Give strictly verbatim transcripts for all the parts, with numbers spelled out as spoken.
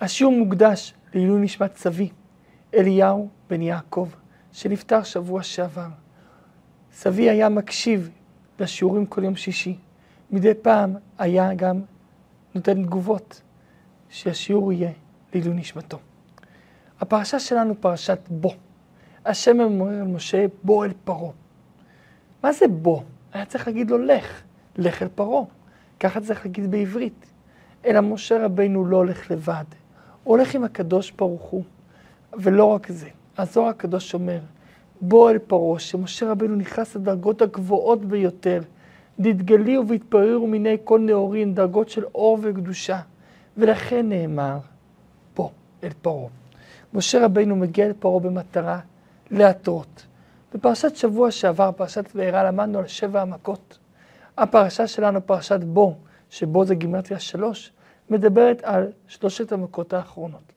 השיעור מוקדש לעילוי נשמת סבי, אליהו בן יעקב, שנפטר שבוע שעבר. סבי היה מקשיב לשיעורים כל יום שישי. מדי פעם היה גם נותן תגובות שהשיעור יהיה לעילוי נשמתו. הפרשה שלנו פרשת בוא. השם אומר למשה, בוא אל פרעה. מה זה בוא? היה צריך להגיד לו לך, לך אל פרעה. ככה צריך להגיד בעברית. אלא משה רבינו לא הולך לבד. הוא הולך עם הקדוש ברוך הוא. ולא רק זה. הזוהר הקדוש אומר, בוא אל פרעה, שמשה רבינו נכנס לדרגות הגבוהות ביותר. נתגלו והתפררו מיני כל נאורים, דרגות של אור וקדושה. ולכן נאמר, בוא אל פרעה. משה רבינו מגיע אל פרעה במטרה להתרות. בפרשת שבוע שעבר, פרשת וערה, למדנו על שבע המכות. הפרשה שלנו, פרשת בוא, שבו זה גימטריה שלוש, מדברת על שלושת המכות האחרונות.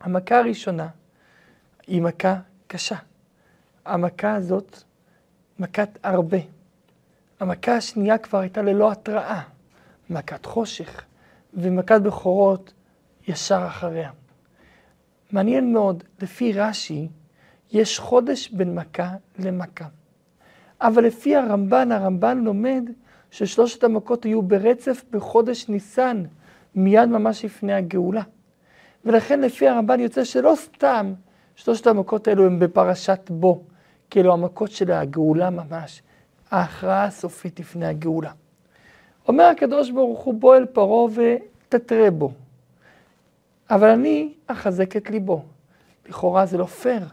המכה הראשונה היא מכה קשה. המכה הזאת, מכת הרבה. המכה השנייה כבר הייתה ללא התראה, מכת חושך, ומכת בכורות ישר אחריה. מעניין מאוד, לפי רשי, יש חודש בין מכה למכה. אבל לפי הרמב"ן, הרמב"ן לומד ששלושת המכות יהיו ברצף בחודש ניסן, מיד ממש לפני הגאולה. ולכן לפי הרמב"ן יוצא שלא סתם שלושת המכות האלו הם בפרשת בו, כי אלו המכות של הגאולה ממש, ההכרעה הסופית לפני הגאולה. אומר הקדוש ברוך הוא, בוא אל פרעה ותתרה בו, אבל אני אחזק את ליבו. לכאורה זה לא פייר.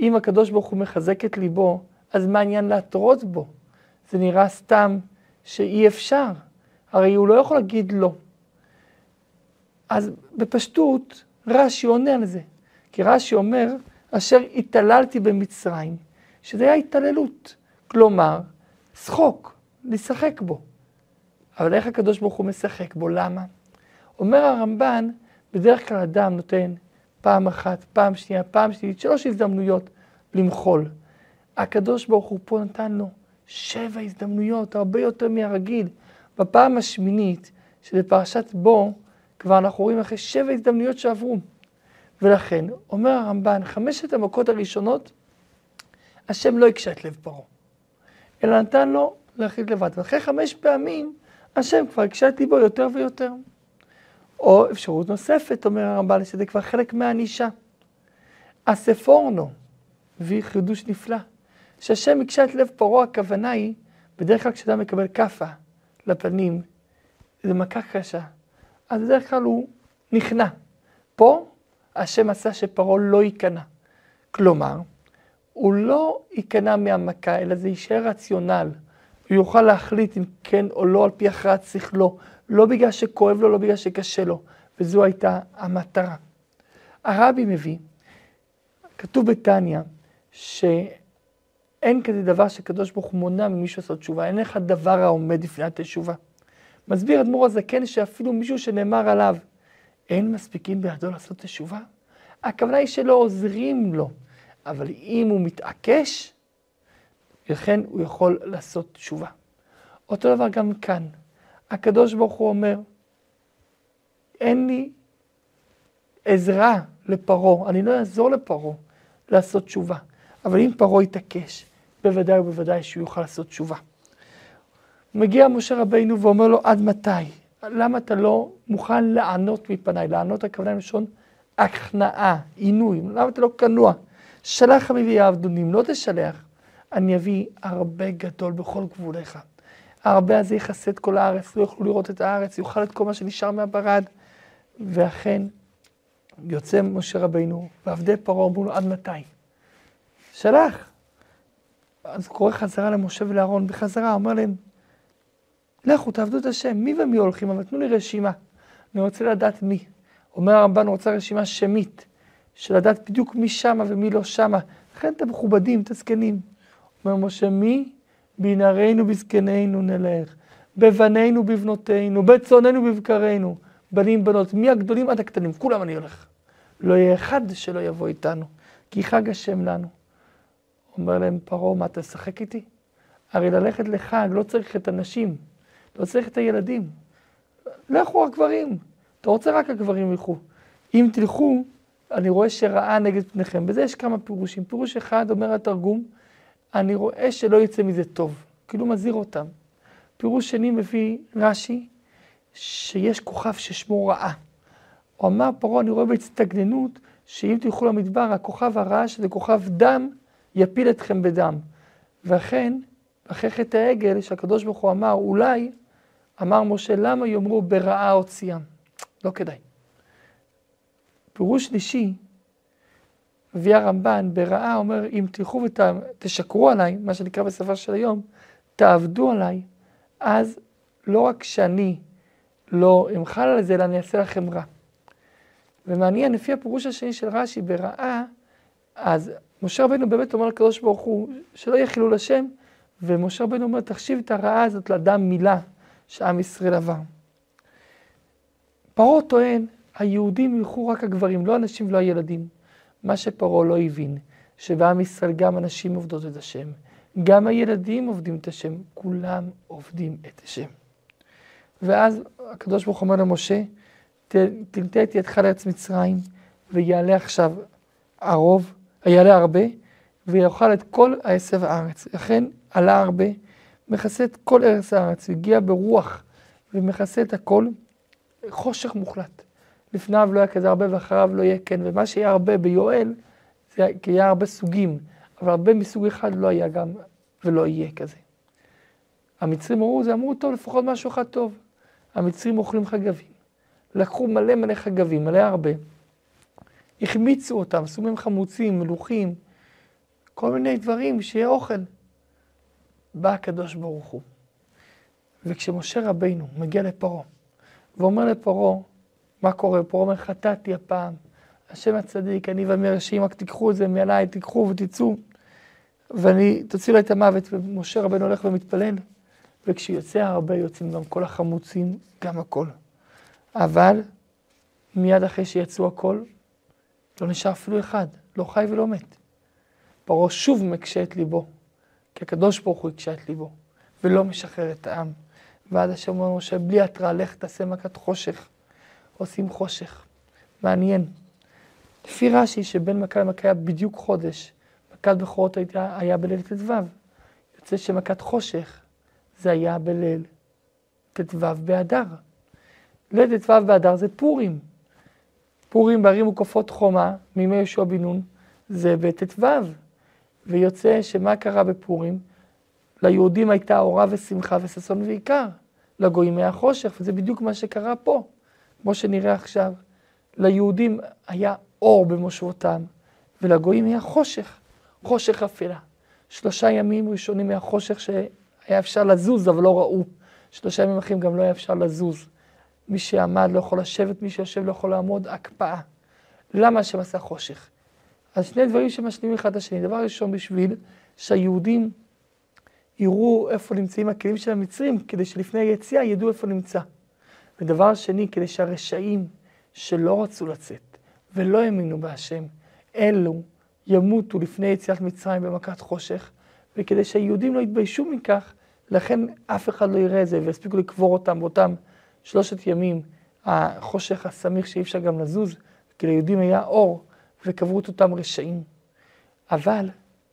אם הקדוש ברוך הוא מחזק את ליבו, אז מה העניין להתרות בו? זה נראה סתם שאי אפשר. הרי הוא לא יכול להגיד לא. אז בפשטות רש"י עונה על זה. כי רש"י אומר, אשר התעללתי במצרים, שזה היה התעללות. כלומר, שחוק, לשחק בו. אבל איך הקדוש ברוך הוא משחק בו? למה? אומר הרמב"ן, בדרך כלל אדם נותן פעם אחת, פעם שנייה, פעם שנייה, שלוש הזדמנויות למחול. הקדוש ברוך הוא פה נתן לו שבע הזדמנויות, הרבה יותר מהרגיל. בפעם השמינית, שבפרשת בו, כבר אנחנו רואים אחרי שבע הזדמנויות שעברו. ולכן, אומר הרמב"ן, חמשת המכות הראשונות, השם לא הקשה את לב פרעה, אלא נתן לו להחליט לבד. ואחרי חמש פעמים, השם כבר הקשה את ליבו יותר ויותר. או אפשרות נוספת, אומר הרמב"ן, שזה כבר חלק מהענישה. הספורנו, והיא חידוש נפלא, שהשם הקשה את לב פרעה, הכוונה היא, בדרך כלל כשאדם מקבל קפה לפנים, זה מכה קשה, אז בדרך כלל הוא נכנע. פה השם עשה שפרעה לא ייכנע. כלומר, הוא לא ייכנע מהמכה, אלא זה יישאר רציונל. הוא יוכל להחליט אם כן או לא, על פי הכרעת שכלו, לא בגלל שכואב לו, לא בגלל שקשה לו. וזו הייתה המטרה. הרבי מביא, כתוב בתניא, שאין כזה דבר שקדוש ברוך הוא מונע ממישהו לעשות תשובה. אין לך דבר העומד לפני התשובה. מסביר אדמו"ר הזקן שאפילו מישהו שנאמר עליו, אין מספיקים בידו לעשות תשובה. הכוונה היא שלא עוזרים לו, אבל אם הוא מתעקש, לכן הוא יכול לעשות תשובה. אותו דבר גם כאן. הקדוש ברוך הוא אומר, אין לי עזרה לפרעה, אני לא אעזור לפרעה לעשות תשובה. אבל אם פרעה יתעקש, בוודאי ובוודאי שהוא יוכל לעשות תשובה. מגיע משה רבינו ואומר לו, עד מתי? למה אתה לא מוכן לענות מפניי? לענות הכוונה לשון הכנעה, עינוי. למה אתה לא כנוע? שלח אבי ועבדונים, לא תשלח. אני אביא הרבה גדול בכל גבוליך. הרבה הזה יכסה את כל הארץ, לא יוכלו לראות את הארץ, יאכל את כל מה שנשאר מהברד. ואכן, יוצא משה רבינו, ועבדי פרעה אמרו לו, עד מתי? שלח. אז הוא קורא חזרה למשה ולאהרון, בחזרה, אומר להם, לכו, תעבדו את השם, מי ומי הולכים, אבל תנו לי רשימה. אני רוצה לדעת מי. אומר הרמב"ן, רוצה רשימה שמית, של לדעת בדיוק מי שמה ומי לא שמה. לכן אתם מכובדים, אתם זקנים. אומר משה, מי? בנערינו בזקנינו נלך, בבנינו בבנותינו, בצוננו בבקרינו, בנים בנות, מהגדולים עד הקטנים, כולם אני הולך. לא יהיה אחד שלא יבוא איתנו, כי חג השם לנו. אומר להם פרעה, מה אתה שחק איתי? הרי ללכת לחג לא צריך את הנשים, לא צריך את הילדים. לכו הגברים, אתה רוצה רק הגברים ילכו. אם תלכו, אני רואה שראה נגד פניכם. בזה יש כמה פירושים. פירוש אחד אומר התרגום, אני רואה שלא יצא מזה טוב, כאילו מזהיר אותם. פירוש שני מביא רשי, שיש כוכב ששמו רעה. הוא אמר פרעה, אני רואה בהצטגננות, שאם תלכו למדבר, הכוכב הרע, שזה כוכב דם, יפיל אתכם בדם. ואכן, אחרי חטא העגל, שהקדוש ברוך הוא אמר, אולי, אמר משה, למה יאמרו ברעה הוציאם? לא כדאי. פירוש שלישי, מביא הרמב"ן, ברעה אומר, אם תלכו ותשקרו עליי, מה שנקרא בשפה של היום, תעבדו עליי, אז לא רק שאני לא אמחל על זה, אלא אני אעשה לכם רע. ומעניין, לפי הפירוש השני של רש"י, ברעה, אז משה רבינו באמת אומר לקדוש ברוך הוא, שלא יהיה חילול השם, ומשה רבינו אומר, תחשיב את הרעה הזאת לאדם מילה, שעם ישראל עבר. פרעה טוען, היהודים ילכו רק הגברים, לא הנשים ולא הילדים. מה שפרעה לא הבין, שבעם ישראל גם הנשים עובדות את השם, גם הילדים עובדים את השם, כולם עובדים את השם. ואז הקדוש ברוך הוא אומר למשה, תלטה את ידך לארץ מצרים, ויעלה עכשיו הרוב, יעלה הרבה, ויאכל את כל העשב הארץ. לכן עלה הרבה, מכסה את כל ארץ הארץ, הגיע ברוח, ומכסה את הכל, חושך מוחלט. לפניו לא היה כזה הרבה, ואחריו לא יהיה כן, ומה שיהיה הרבה ביואל, זה יהיה הרבה סוגים, אבל הרבה מסוג אחד לא היה גם, ולא יהיה כזה. המצרים אמרו, זה אמרו טוב, לפחות משהו אחד טוב. המצרים אוכלים חגבים. לקחו מלא מלא חגבים, מלא הרבה. החמיצו אותם, סומים חמוצים, מלוכים, כל מיני דברים שיהיה אוכל. בא הקדוש ברוך הוא. וכשמשה רבינו מגיע לפרעה, ואומר לפרעה, מה קורה? פרעה אומר, חטאתי הפעם, השם הצדיק, אני והמרשעים, רק תיקחו את זה מעליי, תיקחו ותצאו, ואני תוציאו לה את המוות, ומשה רבינו הולך ומתפלל, וכשיוצא הרבה יוצאים גם כל החמוצים, גם הכל. אבל מיד אחרי שיצאו הכל, לא נשאר אפילו אחד, לא חי ולא מת. פרעה שוב מקשה את ליבו, כי הקדוש ברוך הוא הקשה את ליבו, ולא משחרר את העם. ועד השם אומר משה, בלי התראה, לך תעשה מכת חושך. עושים חושך. מעניין. לפי רש"י שבין מכה למכה היה בדיוק חודש, מכת בכורות היה, היה בליל ט"ו. יוצא שמכת חושך, זה היה בליל ט"ו באדר. ליל ט"ו באדר זה פורים. פורים בהרים וקופות חומה, מימי יהושע בן נון, זה בט"ו. ויוצא שמה קרה בפורים? ליהודים הייתה אורה ושמחה וששון ועיקר. לגויים היה חושך, וזה בדיוק מה שקרה פה. כמו שנראה עכשיו, ליהודים היה אור במושבותם, ולגויים היה חושך, חושך אפלה. שלושה ימים ראשונים היה חושך שהיה אפשר לזוז, אבל לא ראו. שלושה ימים אחרים גם לא היה אפשר לזוז. מי שעמד לא יכול לשבת, מי שיושב לא יכול לעמוד, הקפאה. למה השם עשה חושך? אז שני דברים שמשלימים אחד לשני. דבר ראשון, בשביל שהיהודים יראו איפה נמצאים הכלים של המצרים, כדי שלפני היציאה ידעו איפה נמצא. ודבר שני, כדי שהרשעים שלא רצו לצאת ולא האמינו בהשם, אלו ימותו לפני יציאת מצרים במכת חושך, וכדי שהיהודים לא יתביישו מכך, לכן אף אחד לא יראה את זה, והספיקו לקבור אותם באותם שלושת ימים, החושך הסמיך שאי אפשר גם לזוז, כי ליהודים היה אור, וקברו את אותם רשעים. אבל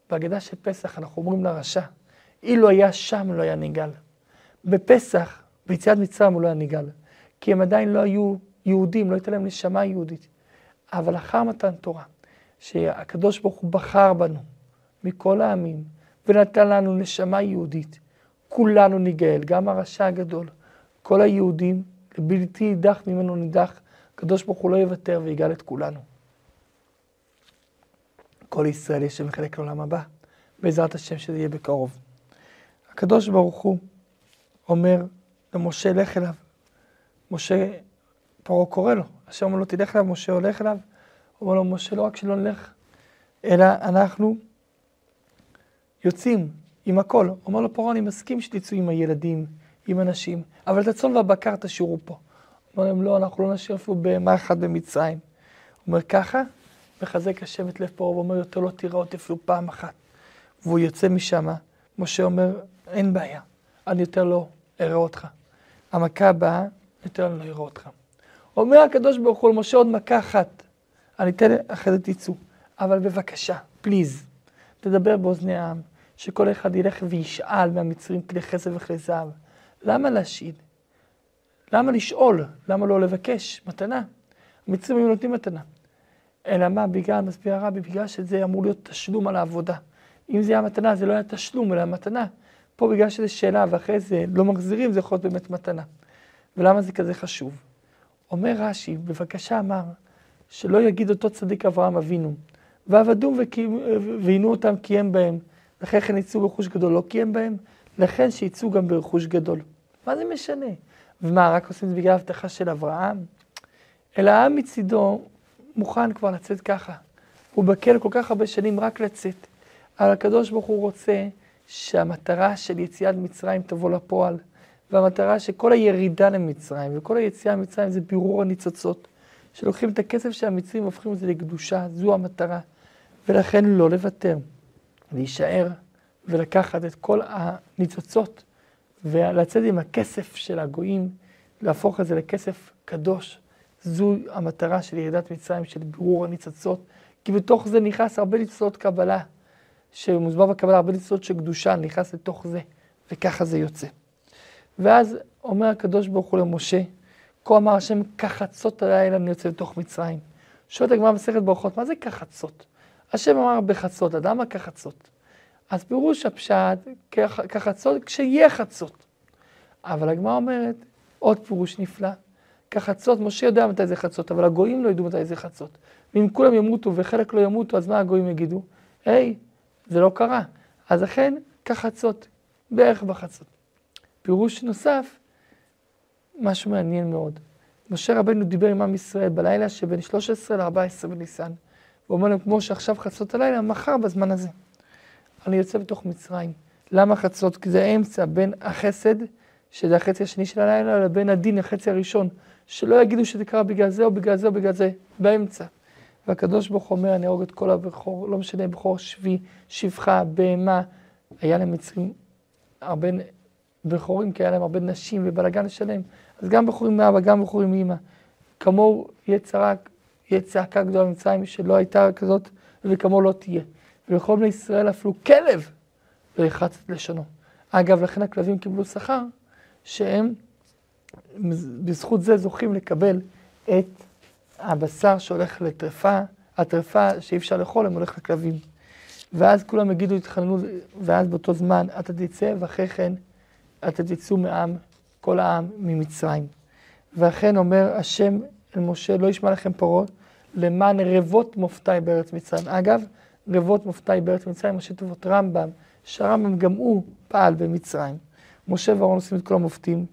בהגדה של פסח אנחנו אומרים לרשע, אילו היה שם לא היה ניגל. בפסח, ביציאת מצרים הוא לא היה ניגל. כי הם עדיין לא היו יהודים, לא הייתה להם נשמה יהודית. אבל אחר מתן תורה, שהקדוש ברוך הוא בחר בנו, מכל העמים, ונתן לנו נשמה יהודית, כולנו ניגאל, גם הרשע הגדול, כל היהודים, בלתי יידח ממנו נידח, הקדוש ברוך הוא לא יוותר ויגאל את כולנו. כל ישראל יש מחלק לעולם הבא, בעזרת השם שזה יהיה בקרוב. הקדוש ברוך הוא אומר למשה, לך אליו, משה, פרעה קורא לו, השם אומר לו, תלך אליו, משה הולך אליו, אומר לו, משה, לא רק שלא נלך, אלא אנחנו יוצאים עם הכל. אומר לו, פרעה, אני מסכים שתצאו עם הילדים, עם הנשים, אבל את הצאן והבקר תשאירו פה. אומר להם, לא, אנחנו לא נשאיר אפילו בהמה אחת במצרים. אומר, ככה, מחזק השם את לב פרעה, ואומר, יותר לא תיראות אפילו פעם אחת. והוא יוצא משם, משה אומר, אין בעיה, אני יותר לא אראה אותך. המכה הבאה, יותר לא יראו אותך. אומר הקדוש ברוך הוא למשה, עוד מכה אחת, אני אתן אחרי זה תצאו, אבל בבקשה, פליז, תדבר באוזני העם, שכל אחד ילך וישאל מהמצרים כלי חסד וכלי זהב. למה להשאיל? למה לשאול? למה לא לבקש? מתנה. המצרים היו נותנים מתנה. אלא מה, בגלל, מסביר הרבי, בגלל שזה אמור להיות תשלום על העבודה. אם זה היה מתנה, זה לא היה תשלום, אלא מתנה. פה בגלל שזה שאלה, ואחרי זה לא מחזירים, זה יכול להיות באמת מתנה. ולמה זה כזה חשוב? אומר רשי, בבקשה אמר, שלא יגיד אותו צדיק אברהם אבינו, ועבדום ועינו אותם כי הם בהם, לכן כן יצאו ברכוש גדול, לא כי הם בהם, לכן שיצאו גם ברכוש גדול. מה זה משנה? ומה, רק עושים את זה בגלל ההבטחה של אברהם? אלא העם מצידו מוכן כבר לצאת ככה. הוא בקל כל כך הרבה שנים רק לצאת. אבל הקדוש ברוך הוא רוצה שהמטרה של יציאת מצרים תבוא לפועל, והמטרה שכל הירידה למצרים וכל היציאה למצרים זה בירור הניצוצות, שלוקחים את הכסף שהמצרים הופכים את זה לקדושה, זו המטרה, ולכן לא לוותר, להישאר ולקחת את כל הניצוצות, ולצאת עם הכסף של הגויים, להפוך את זה לכסף קדוש, זו המטרה של ירידת מצרים, של בירור הניצוצות, כי בתוך זה נכנס הרבה ניצוצות קבלה, שמוסבר בקבלה הרבה ניצוצות של קדושה, נכנס לתוך זה, וככה זה יוצא. ואז אומר הקדוש ברוך הוא למשה, כה אמר השם, כחצות הלילה אני יוצא בתוך מצרים. שואלת הגמרא מסכת ברכות, מה זה כחצות? השם אמר בחצות, למה כחצות? אז פירוש הפשט, כחצות כשיהיה חצות. אבל הגמרא אומרת, עוד פירוש נפלא, כחצות, משה יודע מתי זה חצות, אבל הגויים לא ידעו מתי זה חצות. ואם כולם ימותו וחלק לא ימותו, אז מה הגויים יגידו? היי, זה לא קרה. אז אכן, כחצות, בערך בחצות. פירוש נוסף, משהו מעניין מאוד. משה רבינו דיבר עם עם ישראל בלילה שבין שלוש עשרה לארבע עשרה בניסן, ואומר להם, כמו שעכשיו חצות הלילה, מחר בזמן הזה. אני יוצא בתוך מצרים. למה חצות? כי זה האמצע בין החסד, שזה החצי השני של הלילה, לבין הדין, החצי הראשון, שלא יגידו שזה קרה בגלל זה או בגלל זה או בגלל זה, באמצע. והקדוש ברוך הוא אומר, אני ארוג את כל הבכור, לא משנה, בכור, שבי, שפחה, בהמה. היה להם מצרים הרבה בכורים, כי היה להם הרבה נשים ובלגן שלהם. אז גם בחורים מאבא, גם בחורים מאמא. כמו יהיה צעקה גדולה במצרים שלא הייתה כזאת, וכמו לא תהיה. ולכל בני ישראל אפילו כלב, ולחץ את לשונו. אגב, לכן הכלבים קיבלו שכר, שהם בזכות זה זוכים לקבל את הבשר שהולך לטרפה, הטרפה שאי אפשר לאכול, הם הולך לכלבים. ואז כולם יגידו, התחננו, ואז באותו זמן, אתה תצא, ואחרי כן, אתם תצאו מעם, כל העם ממצרים. ואכן אומר השם אל משה, לא ישמע לכם פרעה, למען רבות מופתיי בארץ מצרים. אגב, רבות מופתיי בארץ מצרים, משה תוות רמב"ם, שהרמב"ם גם הוא פעל במצרים. משה ואהרון עושים את כל המופתים,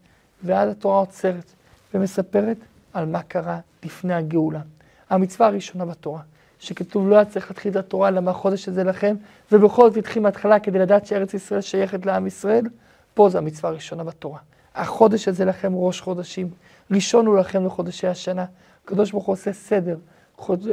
ועד התורה עוצרת ומספרת על מה קרה לפני הגאולה. המצווה הראשונה בתורה, שכתוב לא היה צריך להתחיל את התורה, למה החודש הזה לכם, ובכל זאת התחיל מההתחלה כדי לדעת שארץ ישראל שייכת לעם ישראל, פה זו המצווה הראשונה בתורה. החודש הזה לכם ראש חודשים, ראשון הוא לכם לחודשי השנה. הקדוש ברוך הוא עושה סדר, חוד...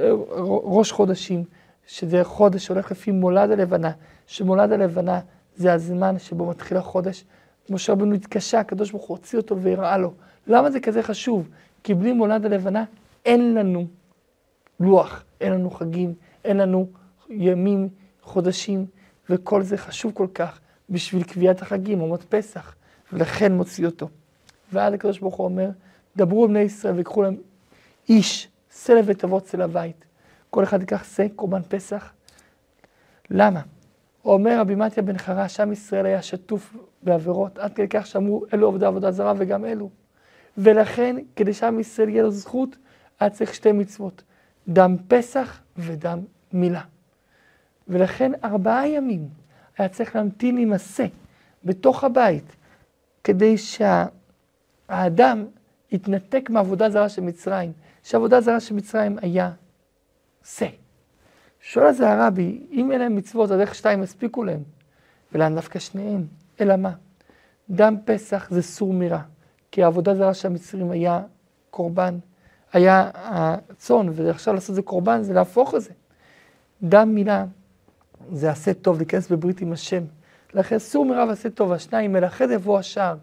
ראש חודשים, שזה חודש שהולך לפי מולד הלבנה, שמולד הלבנה זה הזמן שבו מתחיל החודש. משה רבינו התקשה, הקדוש ברוך הוא הוציא אותו והראה לו. למה זה כזה חשוב? כי בלי מולד הלבנה אין לנו לוח, אין לנו חגים, אין לנו ימים, חודשים, וכל זה חשוב כל כך. בשביל קביעת החגים, עומד פסח, ולכן מוציא אותו. ואז הקדוש ברוך הוא אומר, דברו בני ישראל ויקחו להם איש, סלע ותבוץ אל הבית. כל אחד ייקח סלע, קורבן פסח. למה? אומר רבי מתיה בן חרש, עם ישראל היה שטוף בעבירות, עד כדי כך שאמרו, אלו עובדי עבודה זרה וגם אלו. ולכן, כדי שעם ישראל יהיה לו זכות, היה צריך שתי מצוות, דם פסח ודם מילה. ולכן ארבעה ימים, היה צריך להמתין עם הסה בתוך הבית, כדי שהאדם יתנתק מעבודה זרה של מצרים, שעבודה זרה של מצרים היה סה. שואל הזה הרבי, אם אין להם מצוות, אז איך שתיים הספיקו להם? ולאן דווקא שניהם? אלא מה? דם פסח זה סור מרע, כי העבודה זרה של המצרים היה קורבן, היה הצאן, ועכשיו לעשות זה קורבן, זה להפוך את זה. דם מילה, זה עשה טוב, להיכנס בברית עם השם. לכן סור מרע ועשה טוב, השניים, מלאחד יבוא השער,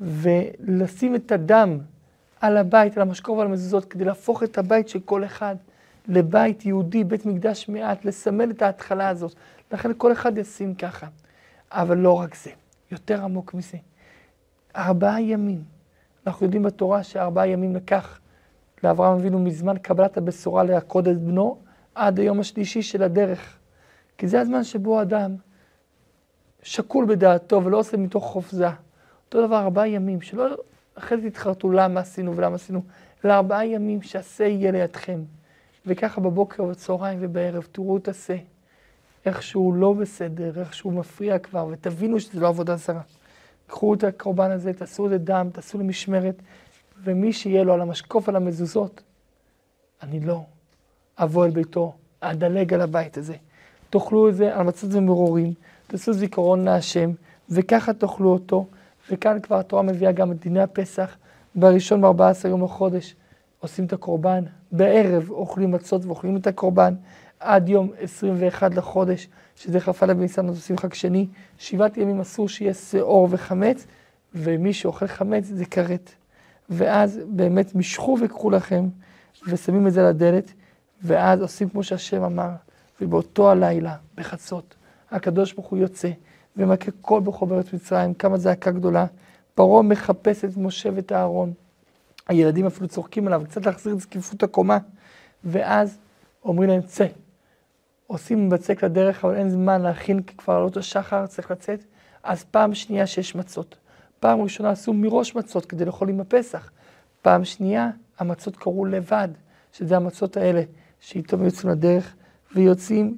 ולשים את הדם על הבית, על המשקוף ועל המזוזות, כדי להפוך את הבית של כל אחד לבית יהודי, בית מקדש מעט, לסמל את ההתחלה הזאת. לכן כל אחד ישים ככה. אבל לא רק זה, יותר עמוק מזה. ארבעה ימים. אנחנו יודעים בתורה שארבעה ימים לקח לאברהם אבינו מזמן קבלת הבשורה להכות את בנו, עד היום השלישי של הדרך. כי זה הזמן שבו אדם שקול בדעתו ולא עושה מתוך חופזה. אותו דבר ארבעה ימים, שלא אחרי תתחרטו למה עשינו ולמה עשינו, אלא ארבעה ימים שעשה יהיה לידכם. וככה בבוקר ובצהריים ובערב תראו את עשה. איך שהוא לא בסדר, איך שהוא מפריע כבר, ותבינו שזה לא עבודה זרה. קחו את הקורבן הזה, תעשו את הדם, תעשו למשמרת, ומי שיהיה לו על המשקוף, על המזוזות, אני לא אבוא אל ביתו, אדלג על הבית הזה. תאכלו את זה על מצות ומרורים, תעשו זיכרון להשם, וככה תאכלו אותו, וכאן כבר התורה מביאה גם את דיני הפסח, בראשון ב-ארבעה עשר יום לחודש, עושים את הקורבן, בערב אוכלים מצות ואוכלים את הקורבן, עד יום עשרים ואחד לחודש, שזה חפה לביניסן, אז עושים חג שני, שבעת ימים אסור שיהיה שעור וחמץ, ומי שאוכל חמץ זה קראת. ואז באמת משכו וקחו לכם, ושמים את זה לדלת, ואז עושים כמו שהשם אמר, ובאותו הלילה, בחצות, הקדוש ברוך הוא יוצא, ומכה כל בכור בארץ מצרים, כמה זעקה גדולה, פרעה מחפש את משה ואת אהרון, הילדים אפילו צוחקים עליו, קצת להחזיר את זקיפות הקומה, ואז אומרים להם, צא. עושים בצק לדרך, אבל אין זמן להכין, כי כבר עלות השחר צריך לצאת, אז פעם שנייה שיש מצות. פעם ראשונה עשו מראש מצות כדי לאכול עם הפסח. פעם שנייה המצות קרו לבד, שזה המצות האלה, שאיתו יוצאים לדרך, ויוצאים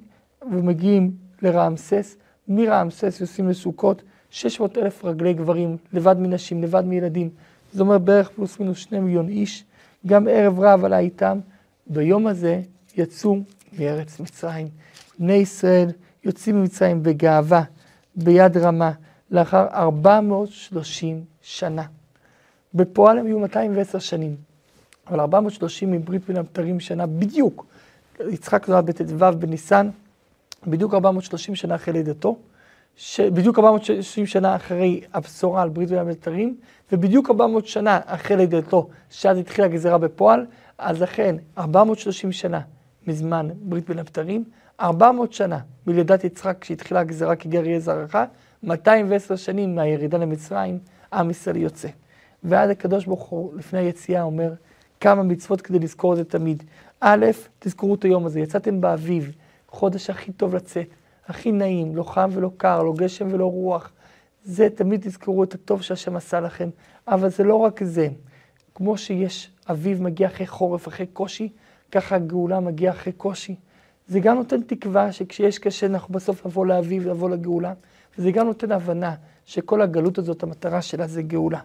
ומגיעים לרעמסס, מרעמסס יוצאים לסוכות, שש מאות אלף רגלי גברים, לבד מנשים, לבד מילדים. זאת אומרת בערך פלוס מינוס שני מיליון איש, גם ערב רב עלה איתם, ביום הזה יצאו מארץ מצרים. בני ישראל יוצאים ממצרים בגאווה, ביד רמה, לאחר ארבע מאות ושלושים שנה. בפועל הם יהיו מאתיים ועשר שנים, אבל ארבע מאות ושלושים מברית בין הבתרים שנה בדיוק. יצחק נולד בט"ו בניסן, בדיוק ארבע מאות ושלושים שנה אחרי לידתו, בדיוק ארבע מאות ושלושים שנה אחרי הבשורה על ברית בין הבתרים, ובדיוק ארבע מאות שנה אחרי לידתו, שאז התחילה הגזרה בפועל, אז לכן ארבע מאות ושלושים שנה מזמן ברית בין הבתרים, ארבע מאות שנה מלידת יצחק כשהתחילה הגזרה כגר יהיה זרעך, מאתיים ועשר שנים מהירידה למצרים, עם ישראל יוצא. ועד הקדוש ברוך הוא לפני היציאה אומר כמה מצוות כדי לזכור את זה תמיד. א', תזכרו את היום הזה, יצאתם באביב, חודש הכי טוב לצאת, הכי נעים, לא חם ולא קר, לא גשם ולא רוח. זה תמיד תזכרו את הטוב שהשם עשה לכם, אבל זה לא רק זה. כמו שיש אביב מגיע אחרי חורף, אחרי קושי, ככה הגאולה מגיעה אחרי קושי. זה גם נותן תקווה שכשיש קשה אנחנו בסוף נבוא לאביב, נבוא לגאולה. וזה גם נותן הבנה שכל הגלות הזאת, המטרה שלה זה גאולה.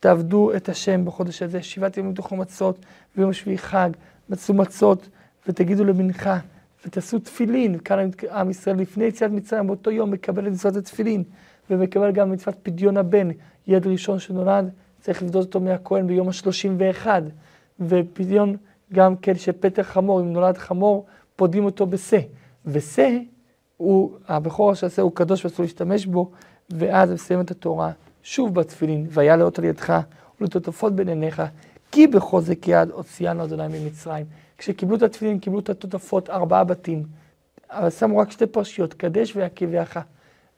תעבדו את השם בחודש הזה, שבעת ימים תאכלו מצות, ויום השביעי חג, מצאו מצות, ותגידו למנחה, ותעשו תפילין. כאן עם ישראל לפני יציאת מצרים, באותו יום מקבל את מצוות התפילין, ומקבל גם מצוות פדיון הבן, יד ראשון שנולד, צריך לבדות אותו מהכהן ביום ה-שלושים ואחד, ופדיון גם כן שפטר חמור, אם נולד חמור, פודים אותו בסה. וסה, הוא, הבכור שעשה הוא קדוש ואסור להשתמש בו, ואז מסיים את התורה, שוב בתפילין, והיה לאות על ידך, ולטוטפות בין עיניך, כי בחוזק יד הוציאנו ה' ממצרים. כשקיבלו את התפילין, קיבלו את הטוטפות, ארבעה בתים, אבל שמו רק שתי פרשיות, קדש ויקיבך.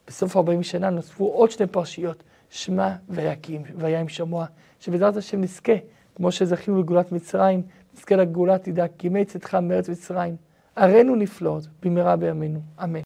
בסוף ארבעים שנה נוספו עוד שתי פרשיות, שמע ויקיים, והיה עם שמוע, שבעזרת השם נזכה, כמו שזכינו לגאולת מצרים, נזכה לגאולה תדע, כי מי צאתך מארץ מצרים, ערינו נפלאות במהרה בימינו, אמן.